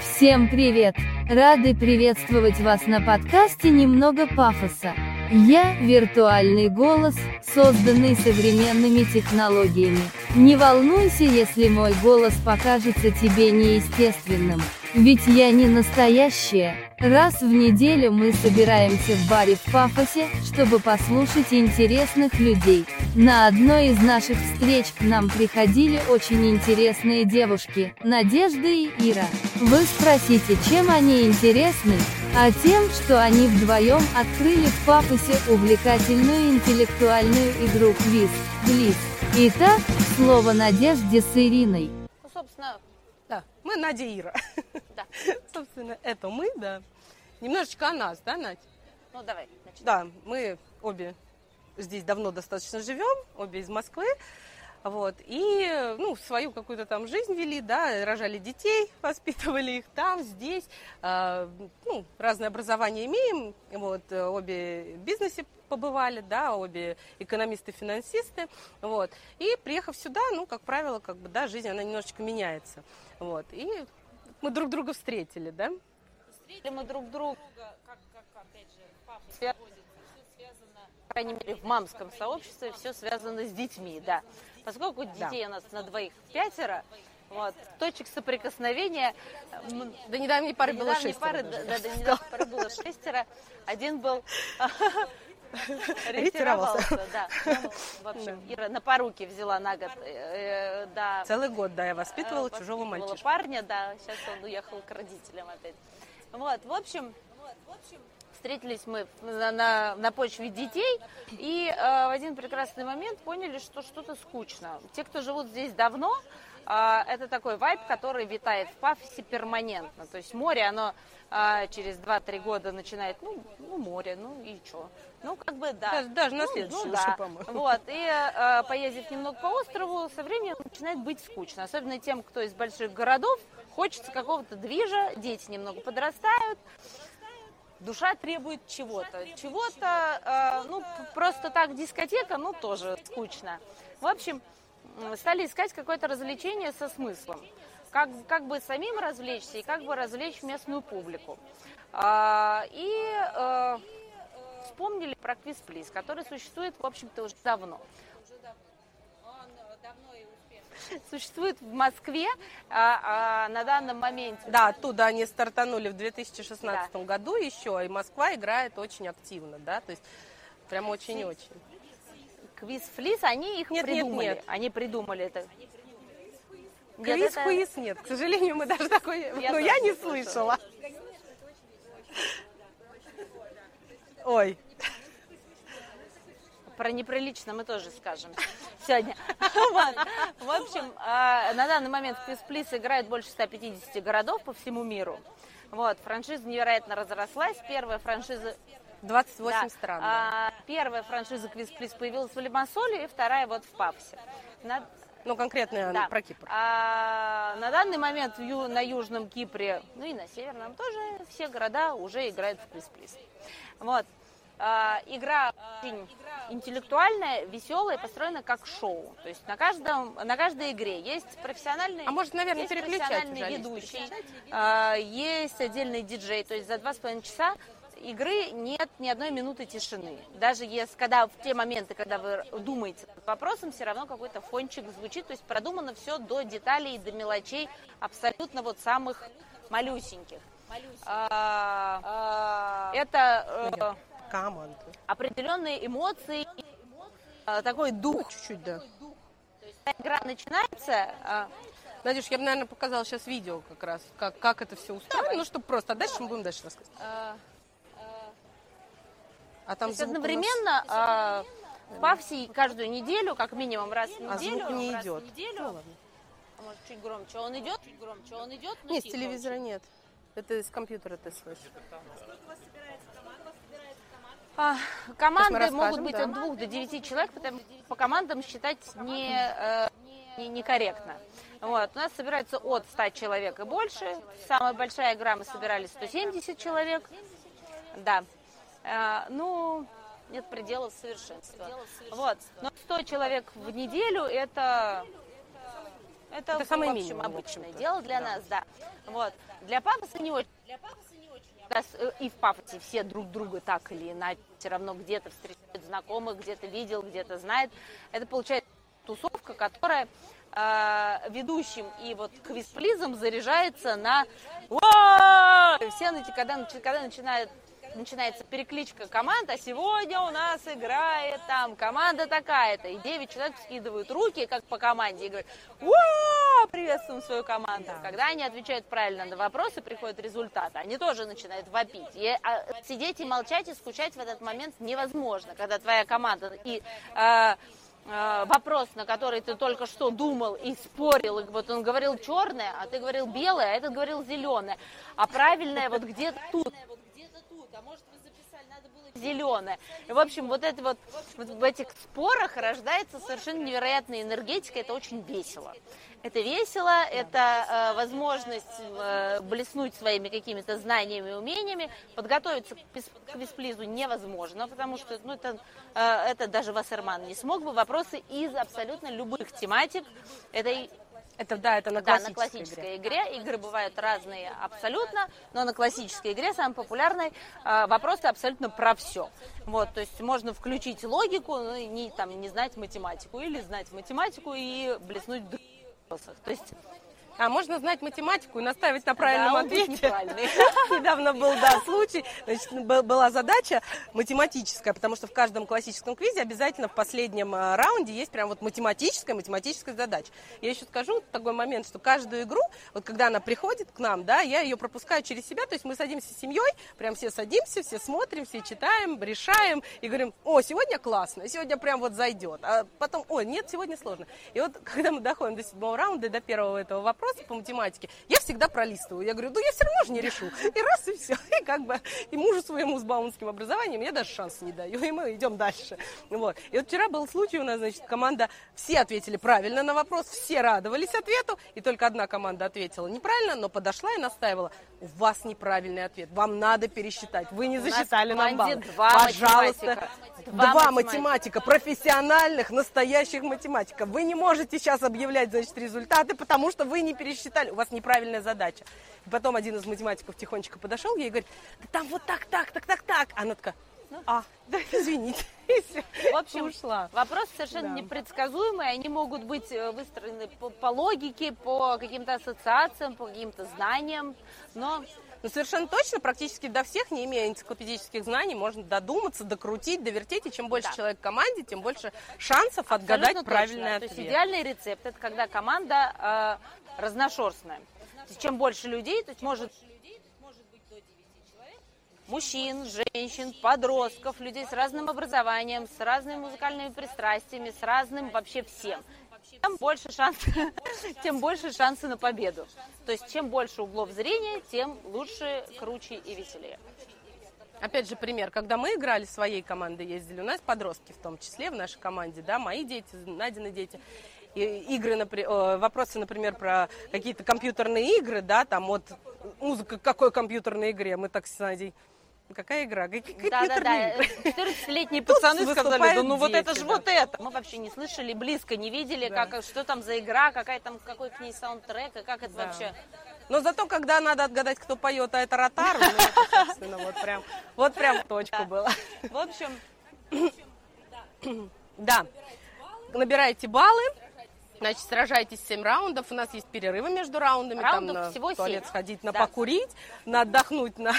Всем привет! Рады приветствовать вас на подкасте «Немного пафоса». Я – виртуальный голос, созданный современными технологиями. Не волнуйся, если мой голос покажется тебе неестественным, ведь я не настоящая. Раз в неделю мы собираемся в баре в Пафосе, чтобы послушать интересных людей. На одной из наших встреч к нам приходили очень интересные девушки, Надежда и Ира. Вы спросите, чем они интересны? А тем, что они вдвоем открыли в Пафосе увлекательную интеллектуальную игру «Квиз, Блиц». Итак, слово Надежде с Ириной. Мы Надя и Ира. Да. Собственно, это мы, да. Немножечко о нас, да, Надь? Ну, давай, начнем. Да, мы обе здесь давно достаточно живем, обе из Москвы. Вот, и, свою какую-то там жизнь вели, да, рожали детей, воспитывали их там, здесь. Разное образование имеем, вот, обе в бизнесе побывали, да, обе экономисты-финансисты, вот. И, приехав сюда, как правило, жизнь, она немножечко меняется, вот. И мы друг друга встретили, да? Встретили мы друг друга, как папа свозит. По крайней мере, в мамском сообществе все связано с детьми, да. Поскольку детей у нас на двоих пятеро, вот, точек соприкосновения... До недавней пары было шестеро. До недавней пары было шестеро. Один был... Ретировался, да. В общем, Ира на поруки взяла на год. Да. Целый год, да, я воспитывала чужого мальчика. Воспитывала парня, да, сейчас он уехал к родителям опять. Вот, в общем... Встретились мы на почве детей и в один прекрасный момент поняли, что что-то скучно. Те, кто живут здесь давно, это такой вайб, который витает в Пафосе перманентно. То есть море, оно через 2-3 года начинает, море, и что? Да. Даже на следующем лучше, по-моему. Вот, и поездив немного по острову, со временем начинает быть скучно. Особенно тем, кто из больших городов, хочется какого-то движа, дети немного подрастают. Душа требует чего-то. Просто так дискотека, тоже скучно. В общем, стали искать какое-то развлечение со смыслом. Как бы самим развлечься и как бы развлечь местную публику. Вспомнили про квиз-плиз, который существует, в общем-то, уже давно. Существует в Москве на данном моменте. Да, оттуда они стартанули в 2016 году еще, и Москва играет очень активно, да, то есть прям очень-очень. Квиз-флис, они их придумали. Нет. Они придумали это. Квиз-флис нет, к сожалению, мы даже такой, я не слышала. Ой. Про неприлично мы тоже скажем сегодня. В общем, на данный момент в квиз-плиз играет больше 150 городов по всему миру. Вот, франшиза невероятно разрослась. Первая франшиза... 28 стран. Первая франшиза квиз-плиз появилась в Лимассоле, и вторая вот в Пафосе. Конкретно про Кипр. На данный момент на Южном Кипре, и на Северном тоже, все города уже играют в квиз-плиз. Вот. Игра очень интеллектуальная, веселая, построена как шоу. То есть на каждой игре есть профессиональный, есть профессиональный ведущий, есть отдельный диджей. То есть за 2,5 часа игры нет ни одной минуты тишины. Даже если, когда в те моменты, когда вы думаете над вопросом, все равно какой-то фончик звучит. То есть продумано все до деталей, до мелочей, абсолютно самых малюсеньких. Это... Команды. Определенные эмоции, такой дух. Чуть-чуть, да. То есть игра начинается. Надюш, я бы, наверное, показала сейчас видео как раз, как это все устроено, чтобы просто. А дальше мы будем дальше рассказывать. Там одновременно в Пафосе каждую неделю, как минимум раз в неделю. А звук не идет. А может, чуть громче. Он идет? Нет, с телевизора нет. Это из компьютера ты слышишь. Команды могут быть от 2 до 9 человек, потому что по командам считать некорректно. Вот. У нас собирается от 100 человек и больше. Самая большая игра, мы собирали 170 человек. Да. Нет пределов совершенства. Вот. Но 100 человек в неделю – это Это самое минимум, обычное дело для нас, да. Вот. Для пафоса не очень. И в пафосе все друг друга так или иначе все равно где-то встречают знакомых, где-то видел, где-то знает. Это получается тусовка, которая ведущим и вот квизплизом заряжается на все, когда начинается перекличка команд, а сегодня у нас играет там команда такая-то, и 9 человек скидывают руки, как по команде, и говорят: приветствуем свою команду. Да. Когда они отвечают правильно на вопросы, приходят результаты, они тоже начинают вопить. Сидеть и молчать, и скучать в этот момент невозможно, когда твоя команда и... вопрос, на который ты только что думал и спорил, и вот он говорил черное, а ты говорил белое, а этот говорил зеленое, а правильное вот где-то тут, а может вы записали, надо было зеленое. И, в общем, вот в этих спорах рождается совершенно невероятная энергетика, это очень весело. Это весело, это возможность блеснуть своими какими-то знаниями и умениями. Подготовиться к квизплизу невозможно, потому что это даже Вассерман не смог бы. Вопросы из абсолютно любых тематик. Это на классической игре. Игры бывают разные абсолютно, но на классической игре самый популярный вопросы абсолютно про все. Вот, то есть можно включить логику, но не знать математику, или знать математику и блеснуть в других вопросах. То есть... А можно знать математику и наставить на правильном ответе. Недавно был случай, была задача математическая, потому что в каждом классическом квизе обязательно в последнем раунде есть прям вот математическая задача. Я еще скажу такой момент, что каждую игру, вот когда она приходит к нам, да, я ее пропускаю через себя, то есть мы садимся с семьей, прям все садимся, все смотрим, все читаем, решаем и говорим: сегодня классно, сегодня прям вот зайдет, а потом, нет, сегодня сложно. И вот когда мы доходим до 7-го раунда, до первого этого вопроса, по математике, я всегда пролистываю. Я говорю: я все равно же не решу. И раз, и все. И и мужу своему с бауманским образованием я даже шанс не даю. И мы идем дальше. Вот. И вот вчера был случай, у нас, команда, все ответили правильно на вопрос, все радовались ответу, и только одна команда ответила неправильно, но подошла и настаивала: у вас неправильный ответ, вам надо пересчитать, вы не засчитали нам баллы. Пожалуйста, два математика, профессиональных, настоящих математика. Вы не можете сейчас объявлять, результаты, потому что вы не пересчитали, у вас неправильная задача. И потом один из математиков тихонечко подошел ей и говорит: да там вот так. Она такая: извините. В общем, ушла. Вопросы совершенно непредсказуемые, они могут быть выстроены по логике, по каким-то ассоциациям, по каким-то знаниям, но совершенно точно, практически до всех, не имея энциклопедических знаний, можно додуматься, докрутить, довертеть. И чем больше человек в команде, тем больше шансов отгадать правильный ответ. То есть идеальный рецепт – это когда команда разношерстная. Чем больше людей, то есть может быть до 9 человек. Мужчин, женщин, подростков, людей с разным образованием, с разными музыкальными пристрастиями, с разным вообще всем. Тем больше шансы на победу. То есть чем больше углов зрения, тем лучше, круче и веселее. Опять же пример, когда мы играли, своей командой ездили, у нас подростки в том числе в нашей команде, да, мои дети, Надины дети. Вопросы, например, про какие-то компьютерные игры, да, там вот музыка к какой компьютерной игре, мы так с Надей... Какая игра? Да. 14-летние пацаны сказали: вот это. Мы вообще не слышали, близко не видели, что там за игра, какой к ней саундтрек, и как это вообще... Но зато, когда надо отгадать, кто поет, а это Ротару, это, собственно, вот прям точка была. В общем, набираете баллы. Значит, сражаетесь 7 раундов, у нас есть перерывы между раундами, там на туалет сходить, на покурить, на отдохнуть, на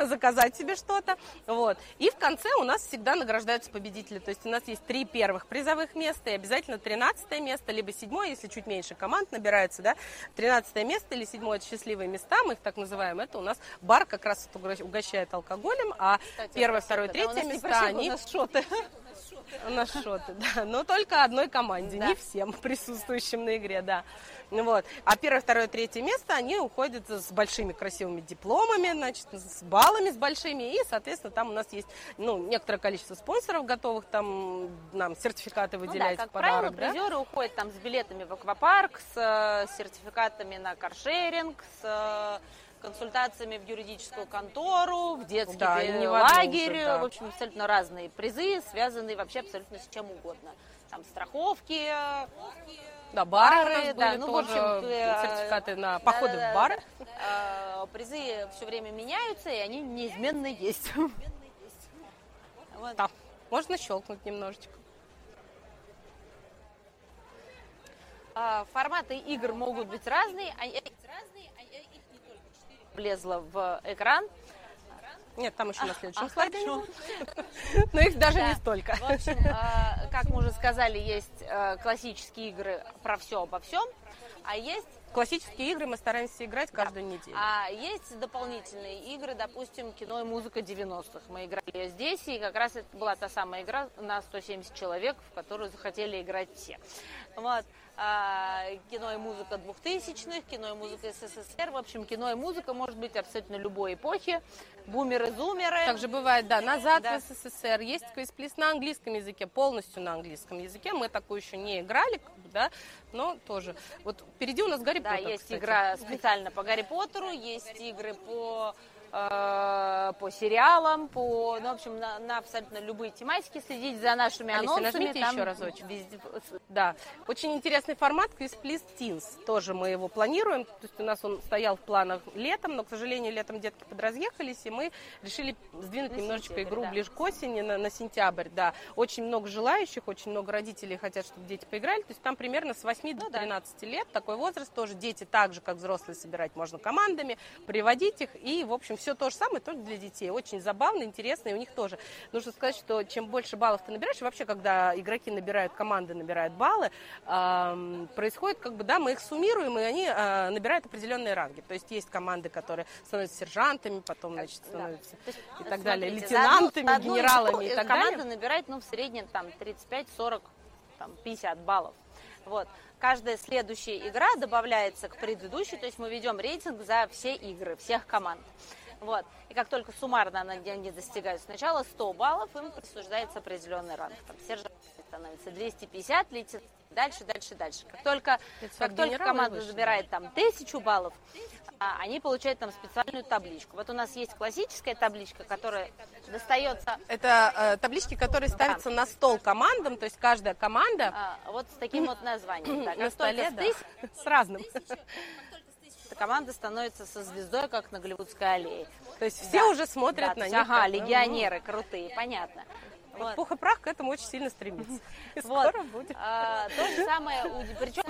заказать себе что-то. Вот. И в конце у нас всегда награждаются победители, то есть у нас есть 3 первых призовых места и обязательно 13 место, либо 7, если чуть меньше команд набирается, да, 13 место или 7 это счастливые места, мы их так называем, это у нас бар как раз угощает алкоголем, а 1, 2, 3 места, они... У нас шоты, да, но только одной команде, не всем присутствующим на игре, да. Вот. А 1, 2, 3 место, они уходят с большими красивыми дипломами, значит, с баллами с большими, и, соответственно, там у нас есть, некоторое количество спонсоров готовых, там нам сертификаты выделяют в подарок. Как правило, призеры уходят там с билетами в аквапарк, с сертификатами на каршеринг, с консультациями в юридическую контору, в детский лагерь, в общем, абсолютно разные призы, связанные вообще абсолютно с чем угодно. Там страховки, Да, бары, да, ну, в общем, сертификаты на походы в бары. Призы все время меняются, и они неизменно есть. Вот. Да, можно щелкнуть немножечко. Форматы игр могут быть разные, их не только 4. Влезла в экран. Нет, там еще на следующем слайде. Но их даже не столько. В общем, как мы уже сказали, есть классические игры про все обо всем, а есть... Классические игры мы стараемся играть каждую неделю. А есть дополнительные игры, допустим, кино и музыка 90-х. Мы играли здесь, и как раз это была та самая игра на 170 человек, в которую захотели играть все. Вот. Кино и музыка 2000-х, кино и музыка СССР. В общем, кино и музыка может быть абсолютно любой эпохи. Бумеры, зумеры. Также бывает, да, назад в СССР. Есть квиз-плис на английском языке, полностью на английском языке. Мы такую еще не играли, да, но тоже. Вот впереди у нас Гарри Поттер. Да, есть игра специально по Гарри Поттеру, есть игры по сериалам, по, ну, в общем, на абсолютно любые тематики. Следите за нашими анонсами. Алиса, нажмите там еще разочек. Да, очень интересный формат квиз-плиз Тинс. Тоже мы его планируем. То есть у нас он стоял в планах летом, но, к сожалению, летом детки подразъехались, и мы решили сдвинуть немножечко игру ближе к осени, на сентябрь. Да, очень много желающих, очень много родителей хотят, чтобы дети поиграли. То есть там примерно с 8 до 13 лет такой возраст. Тоже дети так же, как взрослые, собирать можно командами, приводить их и, в общем, все то же самое, только для детей. Очень забавно, интересно, и у них тоже. Нужно сказать, что чем больше баллов ты набираешь, и вообще, когда игроки набирают, команды набирают баллы, происходит, как бы, да, мы их суммируем, и они набирают определенные ранги. То есть есть команды, которые становятся сержантами, потом, значит, становятся и так далее, лейтенантами, генералами и так далее. Команда набирает, ну, в среднем, там, 35, 40, там, 50 баллов. Вот. Каждая следующая игра добавляется к предыдущей, то есть мы ведем рейтинг за все игры, всех команд. Вот. И как только суммарно они достигают сначала 100 баллов, им присуждается определенный ранг. Там сержант становится 250, летит дальше, дальше, дальше. Как только команда забирает там 1000 баллов, они получают там специальную табличку. Вот у нас есть классическая табличка, которая достается... Это таблички, которые ставятся на стол командам, то есть каждая команда... вот с таким вот названием. Да, на столе, да. С разным. Команда становится со звездой, как на Голливудской аллее. То есть все уже смотрят на них. Ага, легионеры крутые, понятно. Вот. Пух и прах к этому очень сильно стремится. И вот. Скоро будет. То же самое, причем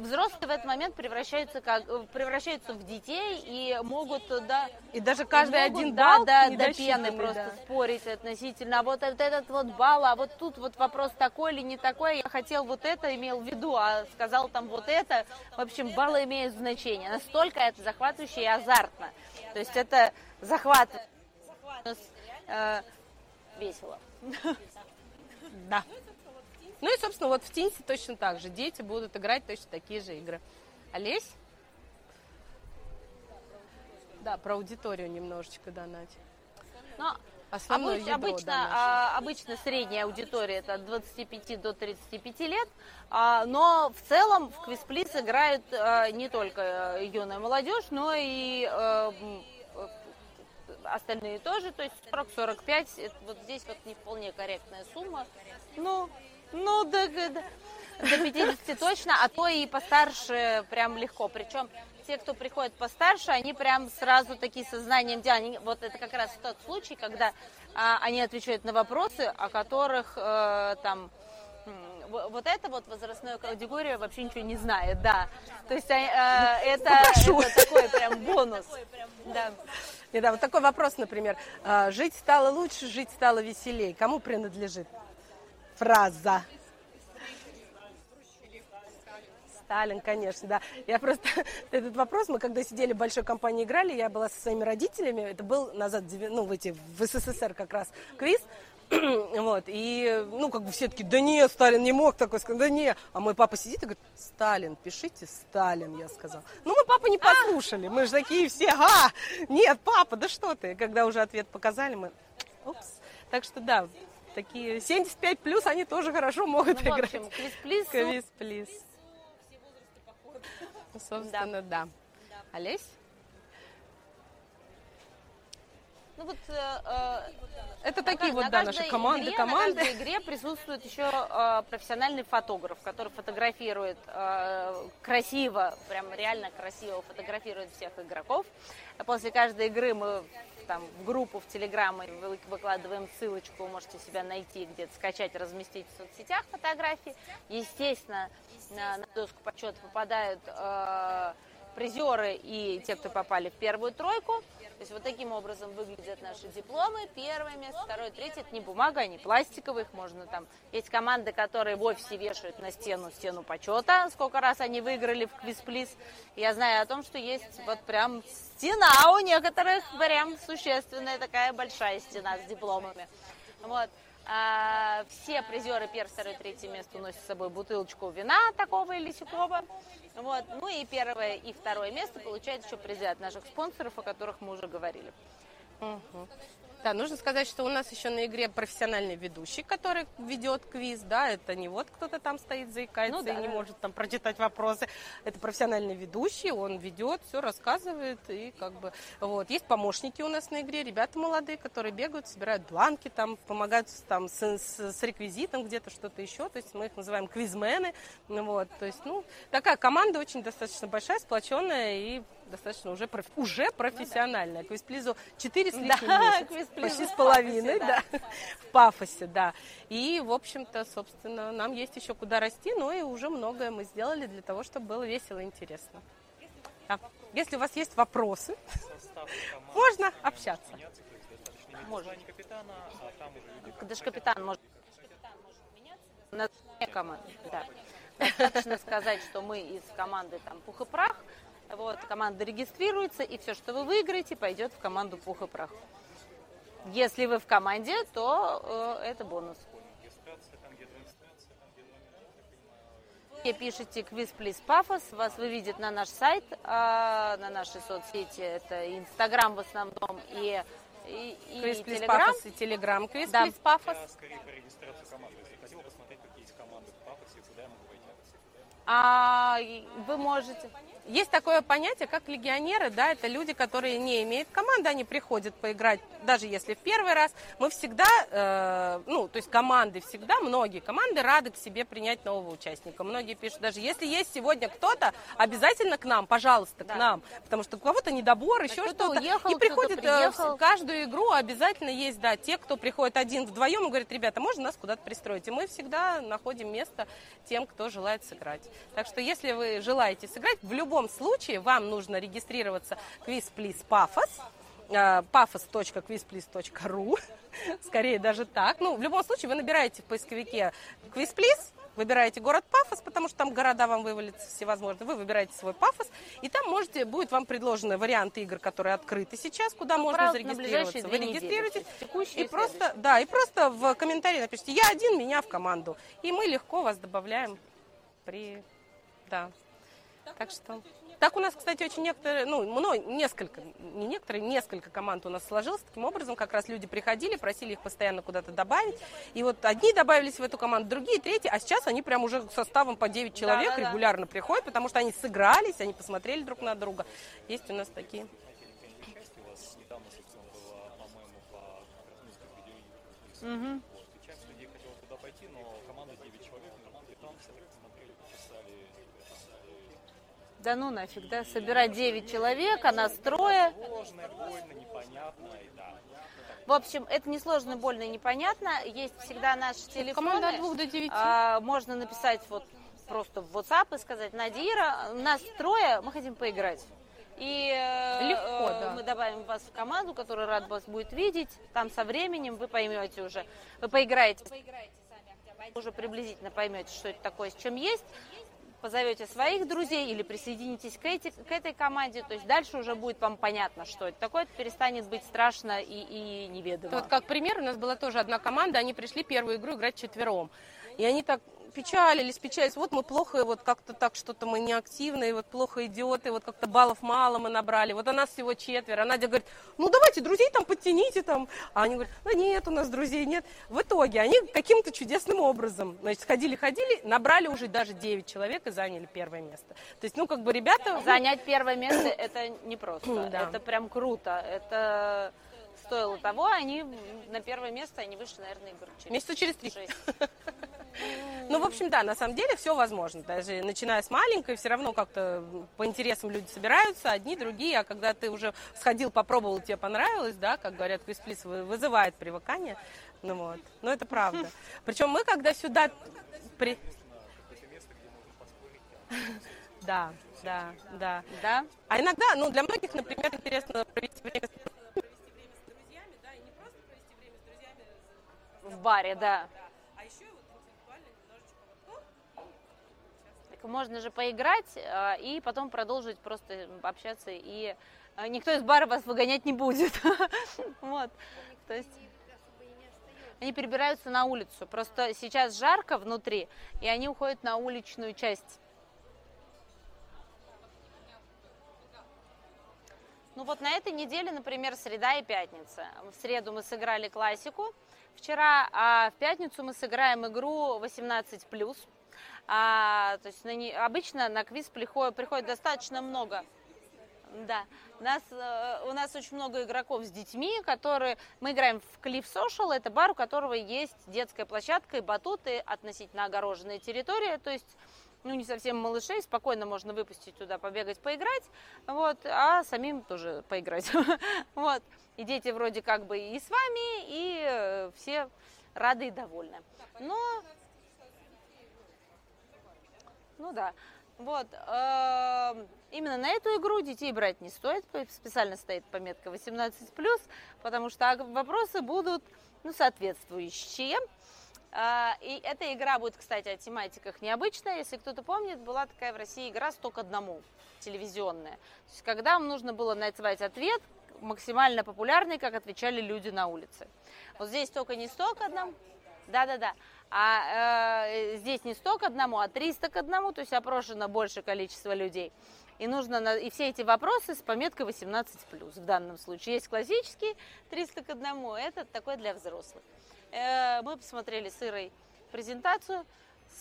взрослые в этот момент превращаются в детей и могут, да... И даже каждый один балл до пены просто спорить относительно. А вот этот вот балл, а вот тут вот вопрос такой или не такой. Я хотел вот это, имел в виду, а сказал там вот это. В общем, баллы имеют значение. Настолько это захватывающе и азартно. То есть это захватывает. Весело. Да. Ну и, собственно, вот в Тинсе точно так же. Дети будут играть точно такие же игры. Олесь? Да, про аудиторию немножечко, да, Надь. Обычно средняя аудитория это от 25 до 35 лет, но в целом в квиз-плиз играют не только юная молодежь, но и... остальные тоже, то есть 40-45, вот здесь вот не вполне корректная сумма, ну до 50 точно, а то и постарше прям легко, причем те, кто приходит постарше, они прям сразу такие со знанием дела, вот это как раз тот случай, когда они отвечают на вопросы, о которых там... Вот эта вот возрастная категория вообще ничего не знает, да. То есть это такой прям бонус. Да. И, да, вот такой вопрос, например. Жить стало лучше, жить стало веселее. Кому принадлежит фраза? Сталин, конечно, да. Я просто этот вопрос, мы когда сидели в большой компании играли, я была со своими родителями, это был назад, ну, в СССР как раз квиз. Вот, и, ну, как бы все такие, да не, Сталин не мог такой сказать, да не. А мой папа сидит и говорит, Сталин, пишите Сталин, я сказал. Ну, мы папа не послушали, мы же такие все, нет, папа, да что ты. Когда уже ответ показали, мы, упс. Так что, да, такие 75+, они тоже хорошо могут играть. Ну, в общем, квиз-плиз. Собственно, да. Олесь? Ну вот это такие вот, да, наши команды. На каждой игре присутствует еще профессиональный фотограф, который фотографирует красиво, прям реально красиво фотографирует всех игроков. После каждой игры мы там в группу, в Телеграм выкладываем ссылочку, вы можете себя найти, где-то скачать, разместить в соцсетях фотографии. Естественно, на доску почета попадают призеры и те, кто попали в первую тройку. То есть вот таким образом выглядят наши дипломы. Первое место, второе, третье. Это не бумага, они пластиковые. Их можно там... Есть команды, которые в офисе вешают на стену почета. Сколько раз они выиграли в квиз-плиз. Я знаю о том, что есть вот прям стена у некоторых. Прям существенная такая большая стена с дипломами. Вот. Все призеры 1, 2, 3 место уносят с собой бутылочку вина такого или сякого. Вот. Ну и первое и второе место получают еще призы от наших спонсоров, о которых мы уже говорили. Угу. Да, нужно сказать, что у нас еще на игре профессиональный ведущий, который ведет квиз, да, это не вот кто-то там стоит, заикается, ну, да, и не может там прочитать вопросы. Это профессиональный ведущий, он ведет, все рассказывает, и как бы, вот, есть помощники у нас на игре, ребята молодые, которые бегают, собирают бланки, там, помогают там с реквизитом где-то, что-то еще, то есть мы их называем квизмены, вот, то есть, ну, такая команда очень достаточно большая, сплоченная и достаточно уже профессиональная. Ну, да. Квиз-плизу 4 с лишним месяца, почти с половиной, да, в пафосе, да. И, в общем-то, собственно, нам есть еще куда расти, но и уже многое мы сделали для того, чтобы было весело и интересно. Если у вас есть вопросы, можно общаться. Можно. Даже капитан может меняться. На команду, да. Достаточно сказать, что мы из команды там «Пух и прах». Вот, команда регистрируется, и все, что вы выиграете, пойдет в команду «Пух и прах». Если вы в команде, то это бонус. Пишите «Квиз-плиз Пафос», вас выведет на наш сайт, на наши соцсети, это Инстаграм в основном, и «Квиз-плиз Пафос», и Телеграм «Квиз-плиз Пафос». Да, скорее про регистрацию команды. Я хотела посмотреть, какие есть команды в Пафосе, куда я могу пойти. Вы можете... Есть такое понятие, как легионеры, да, это люди, которые не имеют команды, они приходят поиграть, даже если в первый раз. Мы всегда, то есть команды всегда, многие команды рады к себе принять нового участника. Многие пишут, даже если есть сегодня кто-то, обязательно к нам, пожалуйста, к нам, потому что у кого-то недобор, еще что-то. Уехал, и приходит в каждую игру, обязательно есть, да, те, кто приходит один вдвоем и говорит, ребята, можно нас куда-то пристроить? И мы всегда находим место тем, кто желает сыграть. Так что, если вы желаете сыграть, в любом случае вам нужно регистрироваться «Квиз-плиз Пафос», paphos.quizpliz.ru, скорее даже так. Ну, в любом случае вы набираете в поисковике «Квиз-плиз», выбираете город Пафос, потому что там города вам вывалятся всевозможные, вы выбираете свой Пафос, и там можете, будет вам предложены варианты игр, которые открыты сейчас, куда можно зарегистрироваться. Вы регистрируетесь, и просто в комментарии напишите «Я один, меня в команду», и мы легко вас добавляем при... Да. Так что, так у нас, кстати, очень некоторые, несколько команд у нас сложилось таким образом, как раз люди приходили, просили их постоянно куда-то добавить, и вот одни добавились в эту команду, другие, третьи, а сейчас они прям уже составом по 9 человек регулярно приходят, потому что они сыгрались, они посмотрели друг на друга, есть у нас такие. Да ну нафиг, да? Собирать 9 человек, а нас трое. В общем, это несложно, больно и непонятно. Есть всегда наши телефоны. Команда от 2 до 9. Можно написать вот просто в WhatsApp и сказать: Надира, нас трое, мы хотим поиграть. И легко, да. Мы добавим вас в команду, которая рад вас будет видеть. Там со временем вы поймете уже, вы поиграете. Уже приблизительно поймете, что это такое, с чем есть. Позовете своих друзей или присоединитесь к этой команде, то есть дальше уже будет вам понятно, что это такое, это перестанет быть страшно и неведомо. Вот как пример, у нас была тоже одна команда, они пришли первую игру играть вчетвером, и они так печалились, вот мы плохо, вот как-то так что-то мы неактивные, вот плохо идет, и вот как-то баллов мало мы набрали, вот у нас всего 4, а Надя говорит, ну давайте друзей там подтяните там, а они говорят, ну нет, у нас друзей нет. В итоге они каким-то чудесным образом, значит, ходили, набрали уже даже 9 человек и заняли первое место. То есть, ну как бы ребята... Занять первое место это непросто, да. Это прям круто, это... стоило того, они на первое место, они вышли, наверное, месяца через 3. 6. Ну, в общем, да, на самом деле все возможно. Даже начиная с маленькой, все равно как-то по интересам люди собираются, одни, другие. А когда ты уже сходил, попробовал, тебе понравилось, да, как говорят, квиз-плиз вызывает привыкание. Ну вот, но это правда. Причем мы, когда сюда... Да, да, да, да. А иногда, ну, для многих, например, интересно провести время с друзьями, да, и не просто провести время с друзьями в баре, да. А еще вот интеллектуально немножечко вот. Можно же поиграть и потом продолжить просто общаться, и никто из бара вас выгонять не будет. Вот, то есть... Они перебираются на улицу. Просто сейчас жарко внутри, и они уходят на уличную часть. Ну вот на этой неделе, например, среда и пятница. В среду мы сыграли классику вчера, а в пятницу мы сыграем игру 18+. То есть обычно на квиз приходит достаточно много. Да, у нас очень много игроков с детьми, которые... Мы играем в Cliff Social, это бар, у которого есть детская площадка и батуты, относительно огороженная территория, то есть, ну, не совсем малышей, спокойно можно выпустить туда, побегать, поиграть, вот, а самим тоже поиграть, вот. И дети вроде как бы и с вами, и все рады и довольны. Но... Ну да. Вот, именно на эту игру детей брать не стоит, специально стоит пометка 18+, потому что вопросы будут, ну, соответствующие. И эта игра будет, кстати, о тематиках необычная. Если кто-то помнит, была такая в России игра 100 к 1, телевизионная. То есть, когда нужно было назвать ответ, максимально популярный, как отвечали люди на улице. Вот здесь только не 100 к 1, да-да-да. А здесь не 100 к 1, а 300 к 1, то есть опрошено большее количество людей. И нужно и все эти вопросы с пометкой 18+. В данном случае есть классический 300 к 1, это такой для взрослых. Мы посмотрели с Ирой презентацию,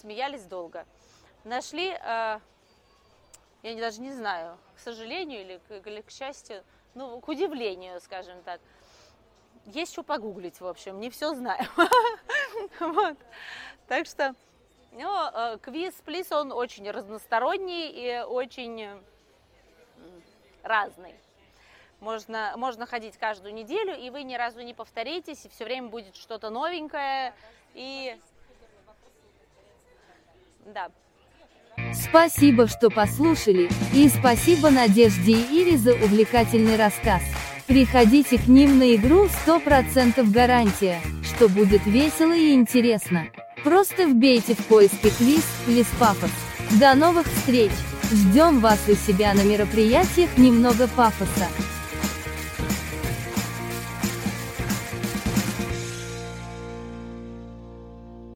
смеялись долго. Нашли, я даже не знаю, к сожалению или к счастью, ну, к удивлению, скажем так. Есть что погуглить, в общем, не все знаю. Вот. Так что, ну, квиз-плиз, он очень разносторонний и очень разный. Можно ходить каждую неделю, и вы ни разу не повторитесь, и все время будет что-то новенькое. И... Да. Спасибо, что послушали, и спасибо Надежде и Ире за увлекательный рассказ. Приходите к ним на игру 100% гарантия, что будет весело и интересно. Просто вбейте в поиске квиз-плиз пафос. До новых встреч! Ждем вас у себя на мероприятиях «Немного пафоса».